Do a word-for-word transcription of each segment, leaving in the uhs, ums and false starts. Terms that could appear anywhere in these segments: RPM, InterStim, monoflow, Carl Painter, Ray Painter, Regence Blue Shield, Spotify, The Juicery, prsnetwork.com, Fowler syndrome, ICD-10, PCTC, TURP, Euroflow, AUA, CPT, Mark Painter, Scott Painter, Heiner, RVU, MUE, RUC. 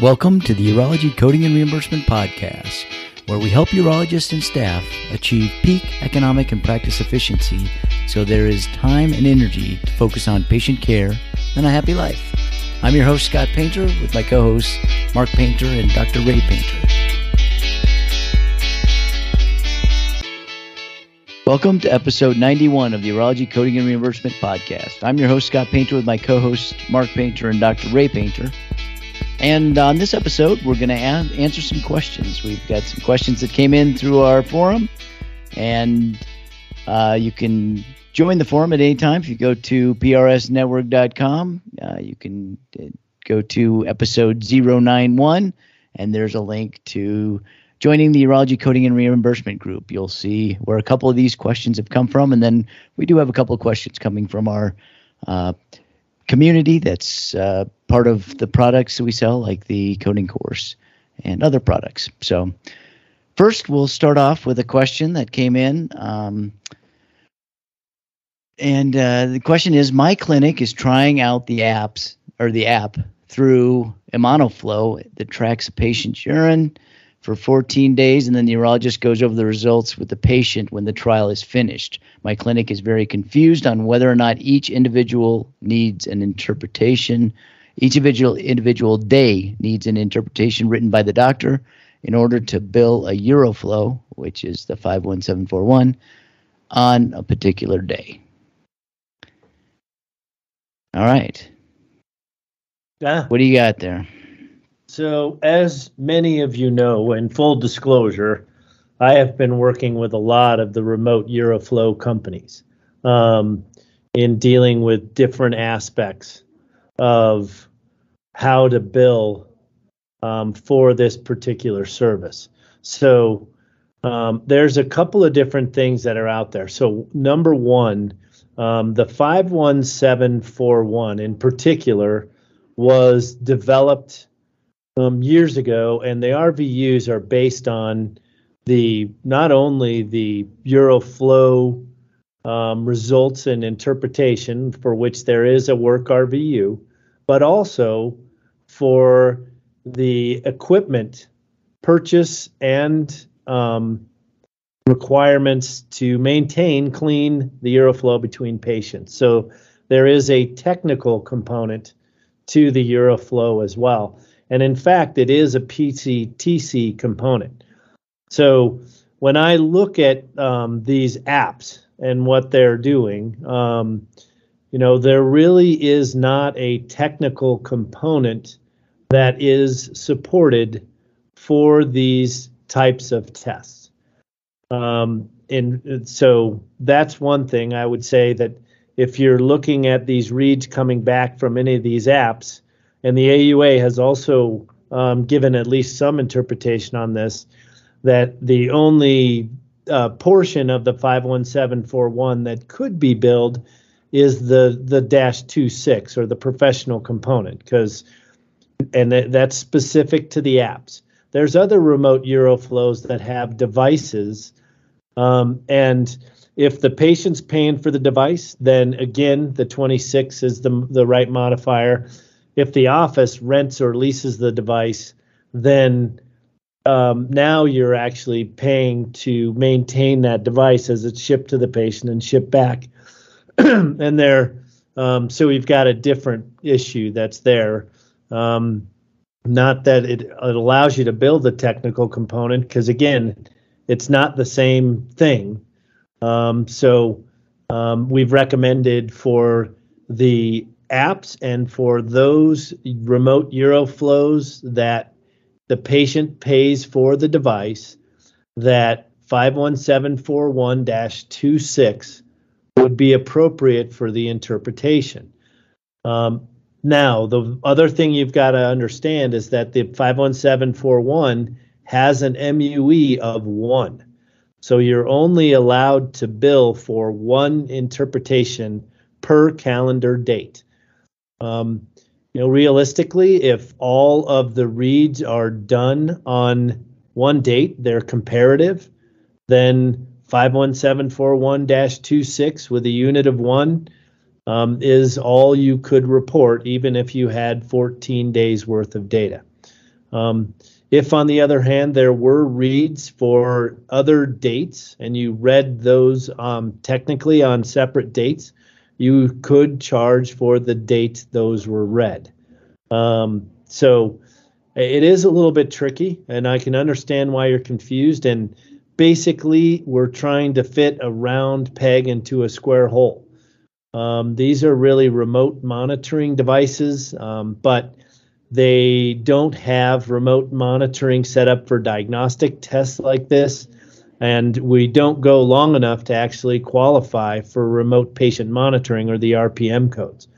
Welcome to the Urology Coding and Reimbursement Podcast, where we help urologists and staff achieve peak economic and practice efficiency so there is time and energy to focus on patient care and a happy life. I'm your host, Scott Painter, with my co-hosts, Mark Painter and Doctor Ray Painter. Welcome to episode ninety-one of the Urology Coding and Reimbursement Podcast. I'm your host, Scott Painter, with my co-hosts, Mark Painter and Doctor Ray Painter. And on this episode, we're going to a- answer some questions. We've got some questions that came in through our forum, and uh, you can join the forum at any time. If you go to p r s network dot com, uh, you can go to episode zero nine one, and there's a link to joining the Urology Coding and Reimbursement Group. You'll see where a couple of these questions have come from, and then we do have a couple of questions coming from our uh, community that's uh, part of the products that we sell, like the coding course and other products. So first, we'll start off with a question that came in. Um, and uh, the question is, my clinic is trying out the apps or the app through a monoflow that tracks a patient's urine for fourteen days, and then the urologist goes over the results with the patient when the trial is finished. My clinic is very confused on whether or not each individual needs an interpretation. Each individual individual day needs an interpretation written by the doctor in order to bill a Euroflow, which is the five one seven four one, on a particular day. All right. Yeah. What do you got there? So, as many of you know, in full disclosure, I have been working with a lot of the remote Euroflow companies um, in dealing with different aspects of how to bill um, for this particular service. So, um, there's a couple of different things that are out there. So, number one, um, the five one seven four one in particular was developed Um, years ago, and the R V Us are based on the not only the Euroflow um, results and interpretation, for which there is a work R V U, but also for the equipment purchase and um, requirements to maintain clean the Euroflow between patients. So there is a technical component to the Euroflow as well. And in fact, it is a P C T C component. So when I look at um, these apps and what they're doing, um, you know, there really is not a technical component that is supported for these types of tests. Um, and so that's one thing I would say, that if you're looking at these reads coming back from any of these apps, and the A U A has also um, given at least some interpretation on this, that the only uh, portion of the five one seven four one that could be billed is the the dash two six, or the professional component, because and th- that's specific to the apps. There's other remote Euroflows that have devices, um, and if the patient's paying for the device, then again the twenty-six is the the right modifier. If the office rents or leases the device, then um, now you're actually paying to maintain that device as it's shipped to the patient and shipped back. and there, um, so we've got a different issue that's there. Um, not that it, it allows you to build the technical component, because again, it's not the same thing. Um, so um, we've recommended for the apps and for those remote Euroflows that the patient pays for the device, that five one seven four one dash two six would be appropriate for the interpretation. Um, now, the other thing you've got to understand is that the five one seven four one has an M U E of one. So you're only allowed to bill for one interpretation per calendar date. Um, you know, realistically, if all of the reads are done on one date, they're comparative, then five one seven four one dash two six with a unit of one um, is all you could report, even if you had fourteen days worth of data. Um, if, on the other hand, there were reads for other dates and you read those um, technically on separate dates, you could charge for the date those were read. Um, so it is a little bit tricky, and I can understand why you're confused. And basically, we're trying to fit a round peg into a square hole. Um, these are really remote monitoring devices, um, but they don't have remote monitoring set up for diagnostic tests like this, and we don't go long enough to actually qualify for remote patient monitoring or the R P M codes.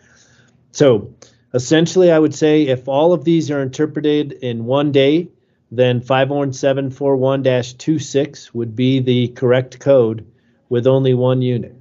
So essentially, I would say if all of these are interpreted in one day, then five one seven four one dash two six would be the correct code with only one unit.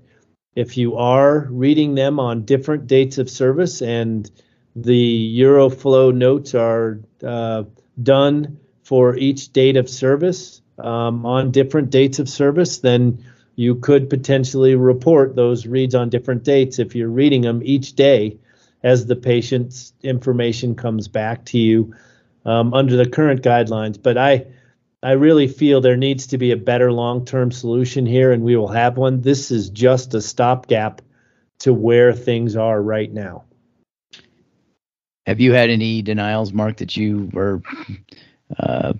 If you are reading them on different dates of service and the Euroflow notes are uh, done for each date of service um, on different dates of service, then you could potentially report those reads on different dates if you're reading them each day as the patient's information comes back to you um, under the current guidelines. But I I really feel there needs to be a better long-term solution here, and we will have one. This is just a stopgap to where things are right now. Have you had any denials, Mark, that you were uh,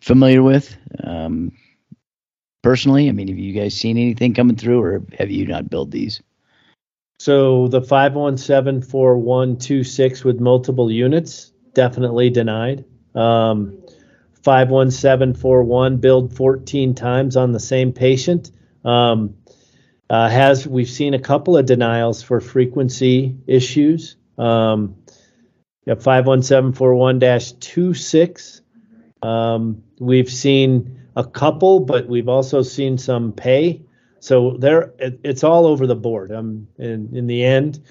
familiar with um, personally? I mean, have you guys seen anything coming through, or have you not billed these? So the five one seven four one two six with multiple units, definitely denied. Um, five one seven four one billed fourteen times on the same patient. Um, uh, has we've seen a couple of denials for frequency issues. Um, yeah, five one seven four one dash two six. Um, we've seen a couple, but we've also seen some pay. So there, it, it's all over the board. Um, in, in the end,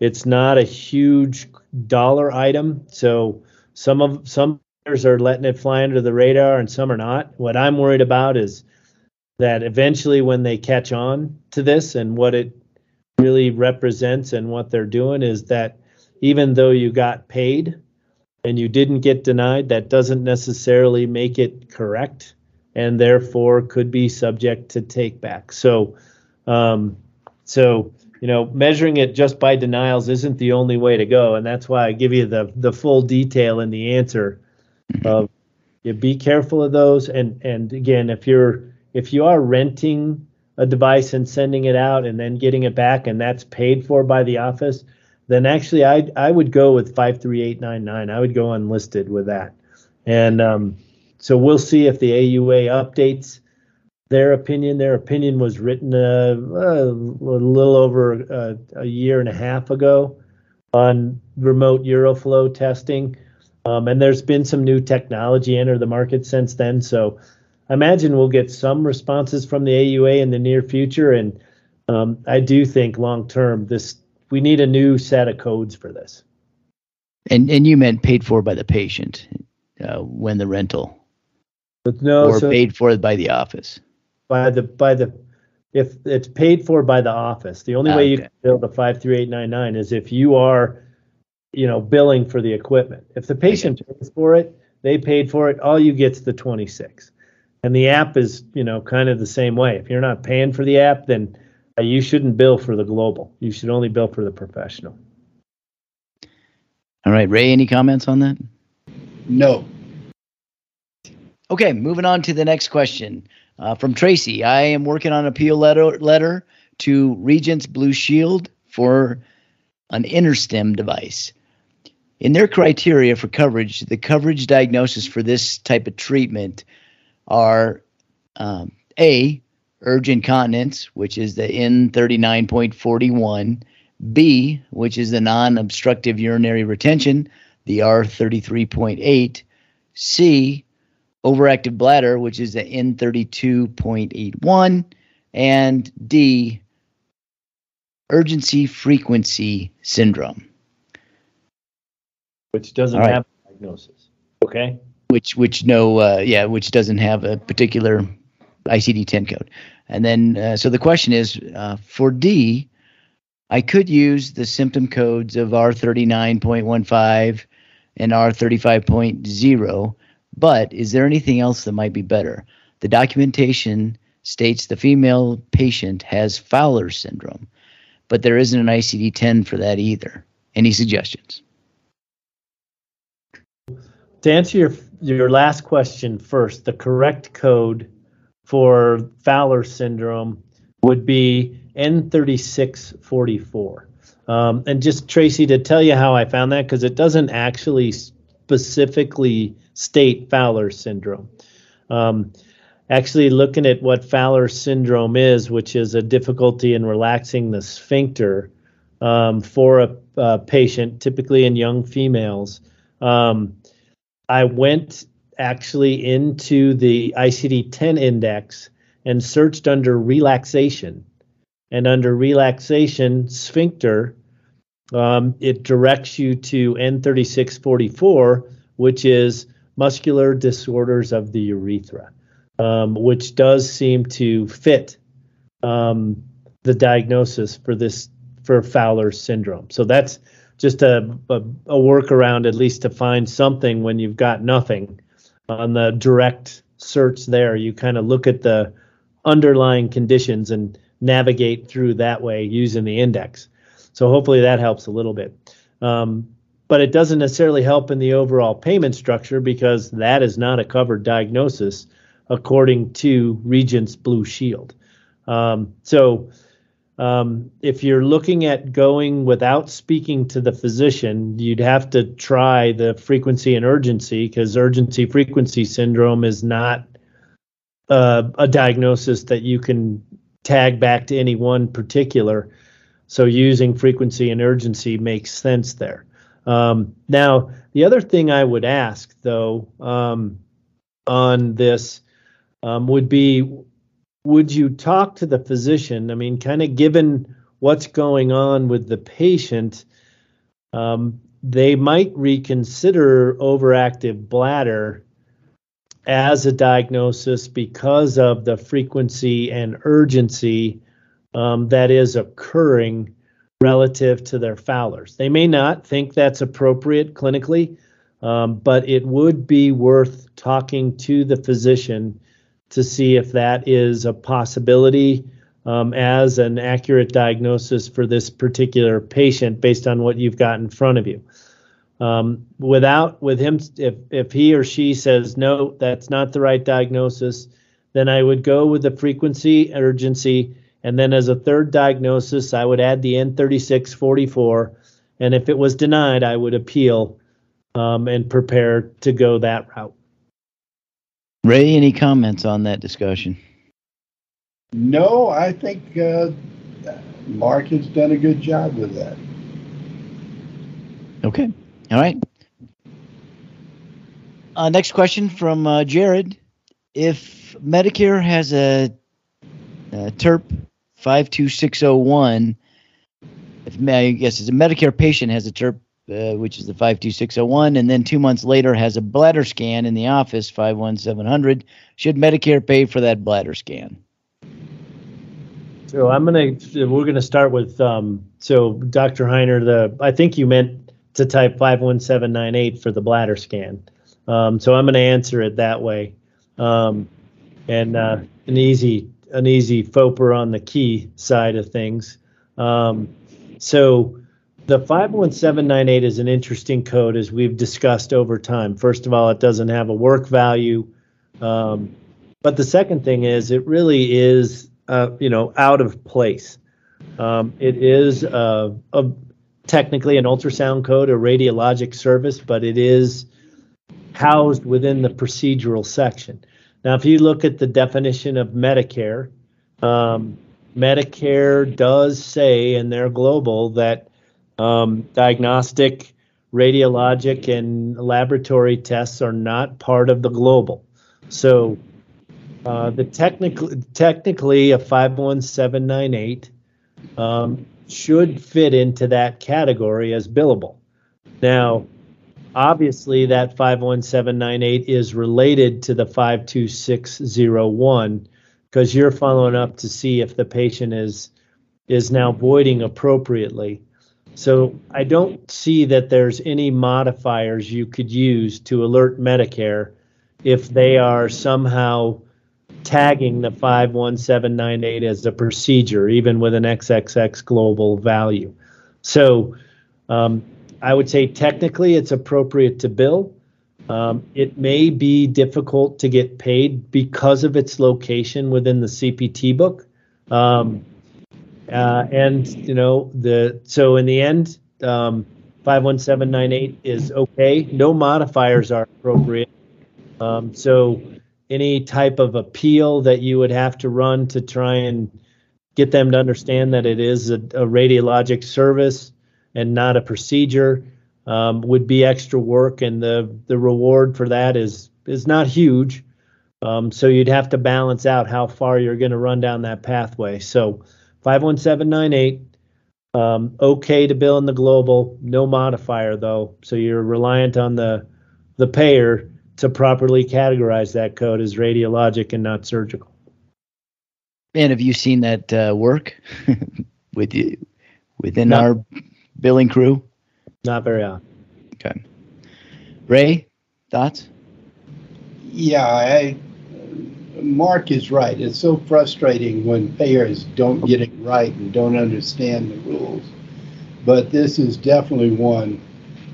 it's not a huge dollar item. So some of some. are letting it fly under the radar and some are not. What I'm worried about is that eventually when they catch on to this and what it really represents and what they're doing is that even though you got paid and you didn't get denied, that doesn't necessarily make it correct and therefore could be subject to take back. So, um, so you know, measuring it just by denials isn't the only way to go, and that's why I give you the the full detail in the answer. Uh, you be careful of those, and and again, if you're if you are renting a device and sending it out and then getting it back, and that's paid for by the office, then actually I I would go with five three eight nine nine. I would go unlisted with that, and um, so we'll see if the A U A updates their opinion. Their opinion was written uh, a little over uh, a year and a half ago on remote Euroflow testing. Um, and there's been some new technology enter the market since then. So I imagine we'll get some responses from the A U A in the near future. And um, I do think long term, this we need a new set of codes for this. And and you meant paid for by the patient uh, when the rental, but no, or so paid for by the office. By the by the if it's paid for by the office, the only okay. way you can build a five three eight nine nine is if you are. You know, billing for the equipment. If the patient pays for it, they paid for it, all you get's the twenty-six. And the app is, you know, kind of the same way. If you're not paying for the app, then uh, you shouldn't bill for the global. You should only bill for the professional. All right, Ray, any comments on that? No. Okay, moving on to the next question uh, from Tracy. I am working on an appeal letter, letter to Regence Blue Shield for an InterStim device. In their criteria for coverage, the coverage diagnosis for this type of treatment are um, A, urge incontinence, which is the N thirty-nine point four one, B, which is the non-obstructive urinary retention, the R thirty-three point eight, C, overactive bladder, which is the N thirty-two point eight one, and D, urgency frequency syndrome, which doesn't right. have a diagnosis. Okay. Which which no uh, yeah which doesn't have a particular I C D ten code. And then uh, so the question is uh, for D, I could use the symptom codes of R thirty-nine point one five and R thirty-five point zero, but is there anything else that might be better? The documentation states the female patient has Fowler syndrome, but there isn't an I C D ten for that either. Any suggestions? To answer your your last question first, the correct code for Fowler syndrome would be N thirty-six forty-four. Um, and just, Tracy, to tell you how I found that, because it doesn't actually specifically state Fowler syndrome. Um, actually, looking at what Fowler syndrome is, which is a difficulty in relaxing the sphincter um, for a, a patient, typically in young females, um, I went actually into the I C D ten index and searched under relaxation. And under relaxation sphincter, um, it directs you to N thirty-six forty-four, which is muscular disorders of the urethra, um, which does seem to fit um, the diagnosis for this for Fowler syndrome. So that's just a, a, a workaround, at least to find something when you've got nothing. On the direct search there, you kind of look at the underlying conditions and navigate through that way using the index. So hopefully that helps a little bit. Um, but it doesn't necessarily help in the overall payment structure because that is not a covered diagnosis according to Regence Blue Shield. Um, so um, if you're looking at going without speaking to the physician, you'd have to try the frequency and urgency because urgency frequency syndrome is not uh, a diagnosis that you can tag back to any one particular. So using frequency and urgency makes sense there. Um, now, the other thing I would ask, though, um, on this um, would be, would you talk to the physician? I mean, kind of given what's going on with the patient, um, they might reconsider overactive bladder as a diagnosis because of the frequency and urgency um, that is occurring relative to their Fowlers. They may not think that's appropriate clinically, um, but it would be worth talking to the physician to see if that is a possibility um, as an accurate diagnosis for this particular patient based on what you've got in front of you. Um, without with him, if, if he or she says, no, that's not the right diagnosis, then I would go with the frequency, urgency, and then as a third diagnosis, I would add the N thirty-six forty-four, and if it was denied, I would appeal um, and prepare to go that route. Ray, any comments on that discussion? No, I think uh, Mark has done a good job with that. Okay. All right. Uh, next question from uh, Jared. If Medicare has a, a T U R P five two six zero one, if, I guess it's a Medicare patient has a T U R P, uh, which is the five two six zero one, and then two months later has a bladder scan in the office, five one seven zero zero, should Medicare pay for that bladder scan? So I'm going to, we're going to start with, um, so Doctor Heiner, the, I think you meant to type five one seven nine eight for the bladder scan. Um, so I'm going to answer it that way. Um, and uh, an easy an easy foper on the key side of things. Um, so the five one seven nine eight is an interesting code as we've discussed over time. First of all, it doesn't have a work value. Um, but the second thing is it really is, uh, you know, out of place. Um, it is a, a technically an ultrasound code, a radiologic service, but it is housed within the procedural section. Now, if you look at the definition of Medicare, um, Medicare does say in their global that um, diagnostic, radiologic, and laboratory tests are not part of the global. So uh, the technical, technically a five one seven nine eight um, should fit into that category as billable. Now, obviously that five one seven nine eight is related to the five two six zero one because you're following up to see if the patient is is now voiding appropriately. So I don't see that there's any modifiers you could use to alert Medicare if they are somehow tagging the five one seven nine eight as a procedure, even with an triple X global value. So um, I would say technically it's appropriate to bill. Um, it may be difficult to get paid because of its location within the C P T book. Um, Uh, and, you know, the so in the end, um, five one seven nine eight is okay. No modifiers are appropriate. Um, so any type of appeal that you would have to run to try and get them to understand that it is a, a radiologic service and not a procedure um, would be extra work. And the, the reward for that is, is not huge. Um, so you'd have to balance out how far you're going to run down that pathway. So five one seven nine eight, um, okay to bill in the global, no modifier though. So you're reliant on the the payer to properly categorize that code as radiologic and not surgical. And have you seen that uh, work with you within not, our billing crew? Not very often. Okay. Ray, thoughts? Yeah, I. Mark is right. It's so frustrating when payers don't get it right and don't understand the rules. But this is definitely one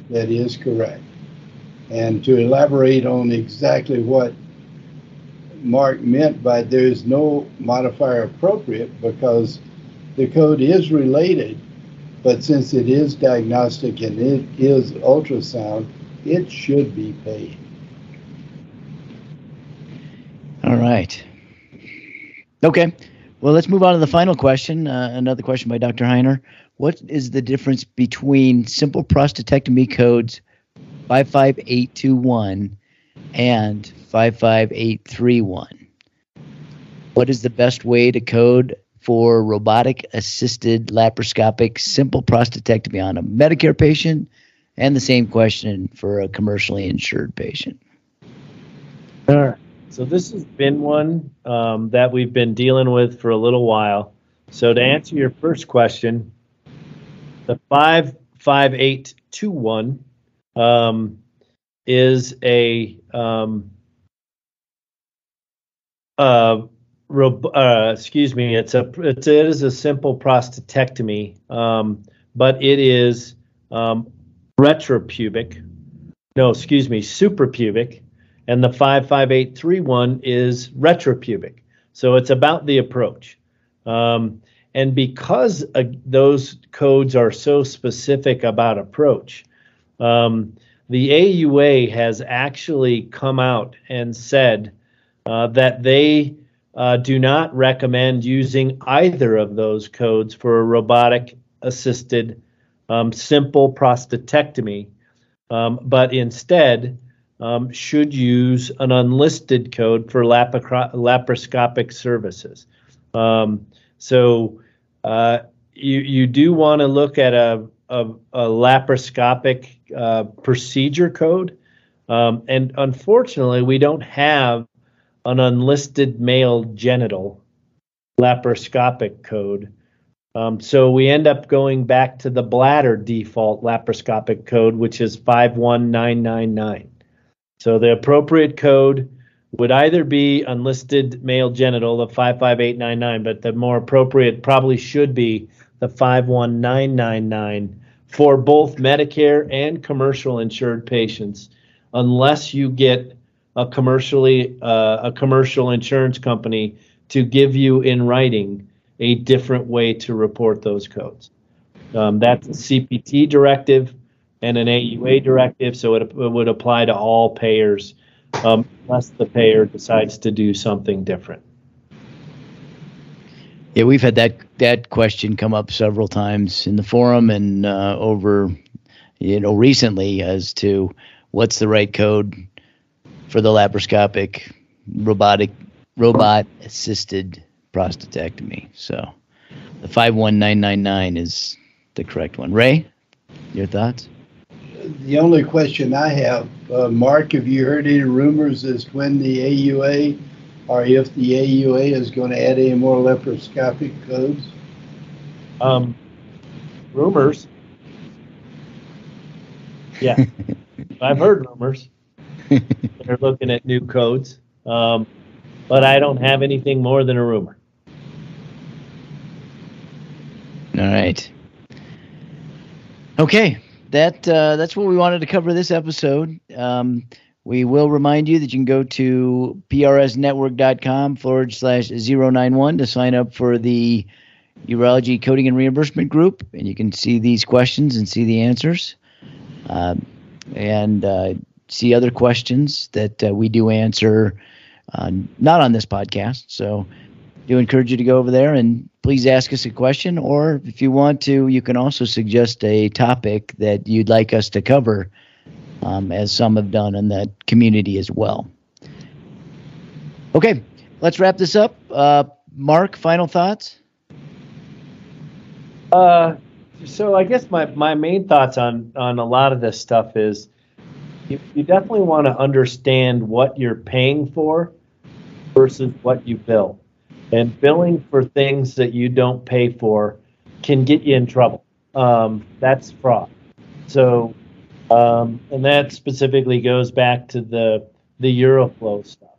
that is correct. And to elaborate on exactly what Mark meant by there's no modifier appropriate, because the code is related, but since it is diagnostic and it is ultrasound, it should be paid. All right. Okay. Well, let's move on to the final question. Uh, another question by Doctor Heiner. What is the difference between simple prostatectomy codes five five eight two one and five five eight three one? What is the best way to code for robotic-assisted laparoscopic simple prostatectomy on a Medicare patient? And the same question for a commercially insured patient. All right. So this has been one um, that we've been dealing with for a little while. So to answer your first question, the five five eight two one um, is a um, uh, ro- uh, excuse me. It's a it's, it is a simple prostatectomy, um, but it is um, retropubic. No, excuse me, suprapubic. And the five five eight three one is retropubic. So it's about the approach. Um, and because uh, those codes are so specific about approach, um, the A U A has actually come out and said uh, that they uh, do not recommend using either of those codes for a robotic-assisted um, simple prostatectomy, um, but instead Um, should use an unlisted code for lapacro- laparoscopic services. Um, so uh, you you do want to look at a a, a laparoscopic uh, procedure code, um, and unfortunately we don't have an unlisted male genital laparoscopic code. Um, so we end up going back to the bladder default laparoscopic code, which is five one nine nine nine. So the appropriate code would either be unlisted male genital, the five five eight nine nine, but the more appropriate probably should be the five one nine nine nine for both Medicare and commercial insured patients, unless you get a commercially uh, a commercial insurance company to give you in writing a different way to report those codes. Um, that's a C P T directive and an A U A directive, so it, it would apply to all payers um, unless the payer decides to do something different. Yeah, we've had that that question come up several times in the forum and uh, over, you know, recently as to what's the right code for the laparoscopic robotic robot assisted prostatectomy. So the five one nine nine nine is the correct one. Ray, your thoughts? The only question I have, uh, Mark, have you heard any rumors as to when the A U A or if the A U A is going to add any more laparoscopic codes? Um, rumors. Yeah. I've heard rumors. They're looking at new codes. Um, but I don't have anything more than a rumor. All right. Okay. That uh, that's what we wanted to cover this episode. Um, we will remind you that you can go to prsnetwork.com forward slash 091 to sign up for the Urology Coding and Reimbursement Group, and you can see these questions and see the answers uh, and uh, see other questions that uh, we do answer uh, not on this podcast. So I do encourage you to go over there and please ask us a question, or if you want to, you can also suggest a topic that you'd like us to cover, um, as some have done in that community as well. Okay, let's wrap this up. Uh, Mark, final thoughts? Uh, so I guess my, my main thoughts on, on a lot of this stuff is you, you definitely want to understand what you're paying for versus what you bill. And billing for things that you don't pay for can get you in trouble. Um, that's fraud. So, um, and that specifically goes back to the the Euroflow stuff.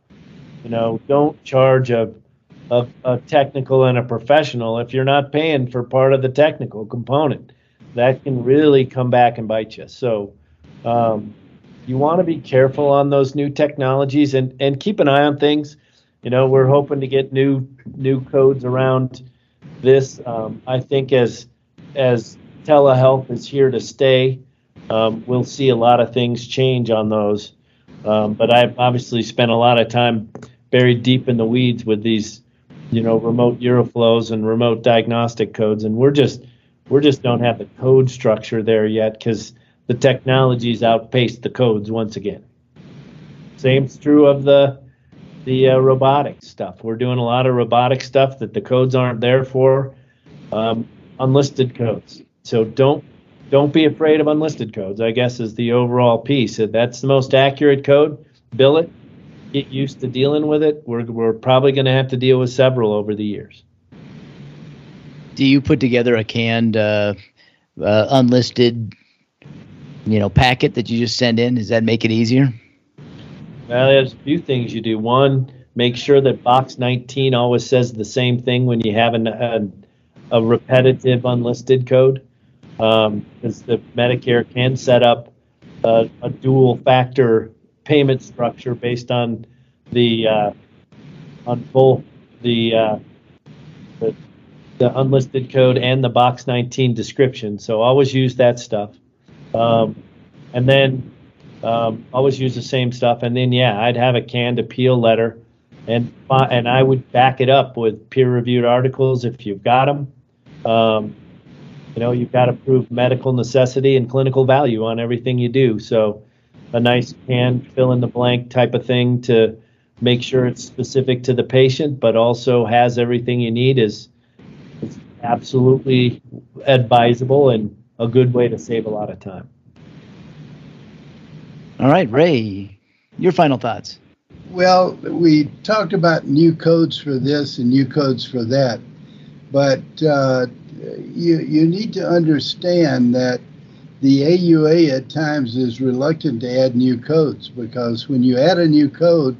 You know, don't charge a, a a technical and a professional if you're not paying for part of the technical component. That can really come back and bite you. So, um, you want to be careful on those new technologies and, and keep an eye on things. You know, we're hoping to get new new codes around this. Um, I think as as telehealth is here to stay, um, we'll see a lot of things change on those. Um, but I've obviously spent a lot of time buried deep in the weeds with these, you know, remote Euroflows and remote diagnostic codes, and we're just we're just don't have the code structure there yet because the technology's outpaced the codes once again. Same's true of the. The uh, robotic stuff. We're doing a lot of robotic stuff that the codes aren't there for, um, unlisted codes. So don't don't be afraid of unlisted codes, I guess, is the overall piece. If that's the most accurate code, bill it, get used to dealing with it. We're, we're probably going to have to deal with several over the years. Do you put together a canned uh, uh, unlisted, you know, packet that you just send in? Does that make it easier? Well, there's a few things you do. One, make sure that box nineteen always says the same thing when you have an, a, a repetitive unlisted code, because um, the Medicare can set up a, a dual factor payment structure based on the uh, on both the, uh, the the unlisted code and the box nineteen description. So always use that stuff, um, and then. Um, always use the same stuff, and then yeah, I'd have a canned appeal letter, and and I would back it up with peer-reviewed articles if you've got them. Um, you know, you've got to prove medical necessity and clinical value on everything you do. So, a nice canned fill-in-the-blank type of thing to make sure it's specific to the patient, but also has everything you need is is absolutely advisable and a good way to save a lot of time. All right, Ray, your final thoughts. Well, we talked about new codes for this and new codes for that, but uh, you you need to understand that the A U A at times is reluctant to add new codes because when you add a new code,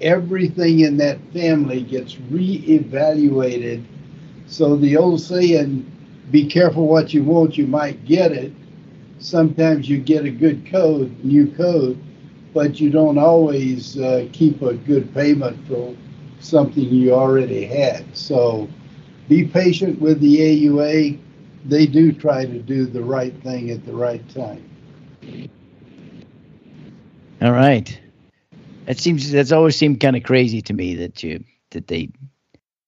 everything in that family gets reevaluated. So the old saying, be careful what you want, you might get it. Sometimes you get a good code, new code, but you don't always uh, keep a good payment for something you already had. So be patient with the A U A. They do try to do the right thing at the right time. All right. That seems that's always seemed kind of crazy to me that you that they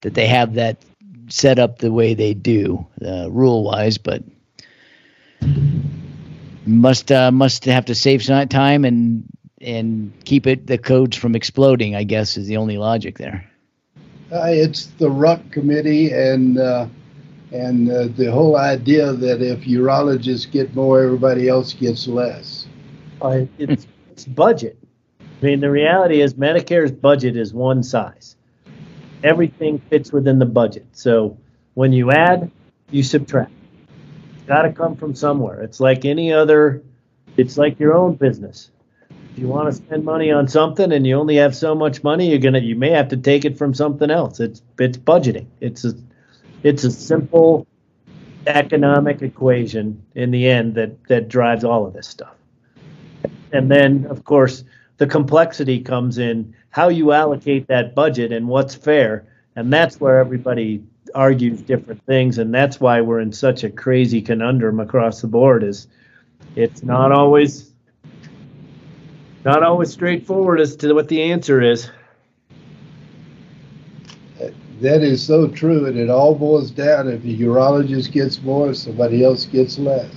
that they have that set up the way they do, uh, rule-wise, but Must uh, must have to save some time and and keep it the codes from exploding, I guess, is the only logic there. Uh, it's the R U C committee and uh, and uh, the whole idea that if urologists get more, everybody else gets less. Uh, it's, it's budget. I mean, the reality is Medicare's budget is one size. Everything fits within the budget. So when you add, you subtract. Got to come from somewhere. It's like any other It's like your own business. If you want to spend money on something and you only have so much money, you're gonna you may have to take it from something else. It's it's budgeting. It's a it's a simple economic equation in the end that that drives all of this stuff. And then, of course, the complexity comes in how you allocate that budget and what's fair. And that's where everybody argues different things. And that's why we're in such a crazy conundrum across the board. Is it's not always not always straightforward as to what the answer is. That is so true. And it all boils down, if the urologist gets more, somebody else gets less.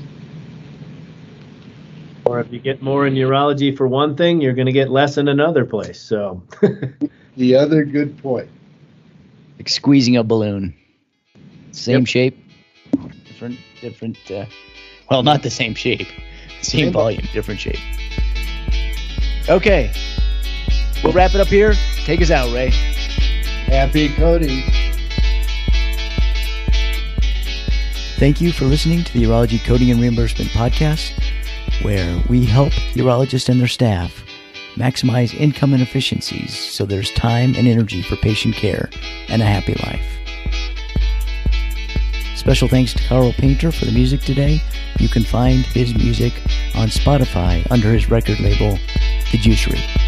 Or if you get more in urology for one thing, you're going to get less in another place. So the other good point. Like squeezing a balloon. Same yep. shape, different, different, uh, well, not the same shape, same, same volume, volume, different shape. Okay. We'll wrap it up here. Take us out, Ray. Happy coding. Thank you for listening to the Urology Coding and Reimbursement Podcast, where we help urologists and their staff maximize income and efficiencies so there's time and energy for patient care and a happy life. Special thanks to Carl Painter for the music today. You can find his music on Spotify under his record label, The Juicery.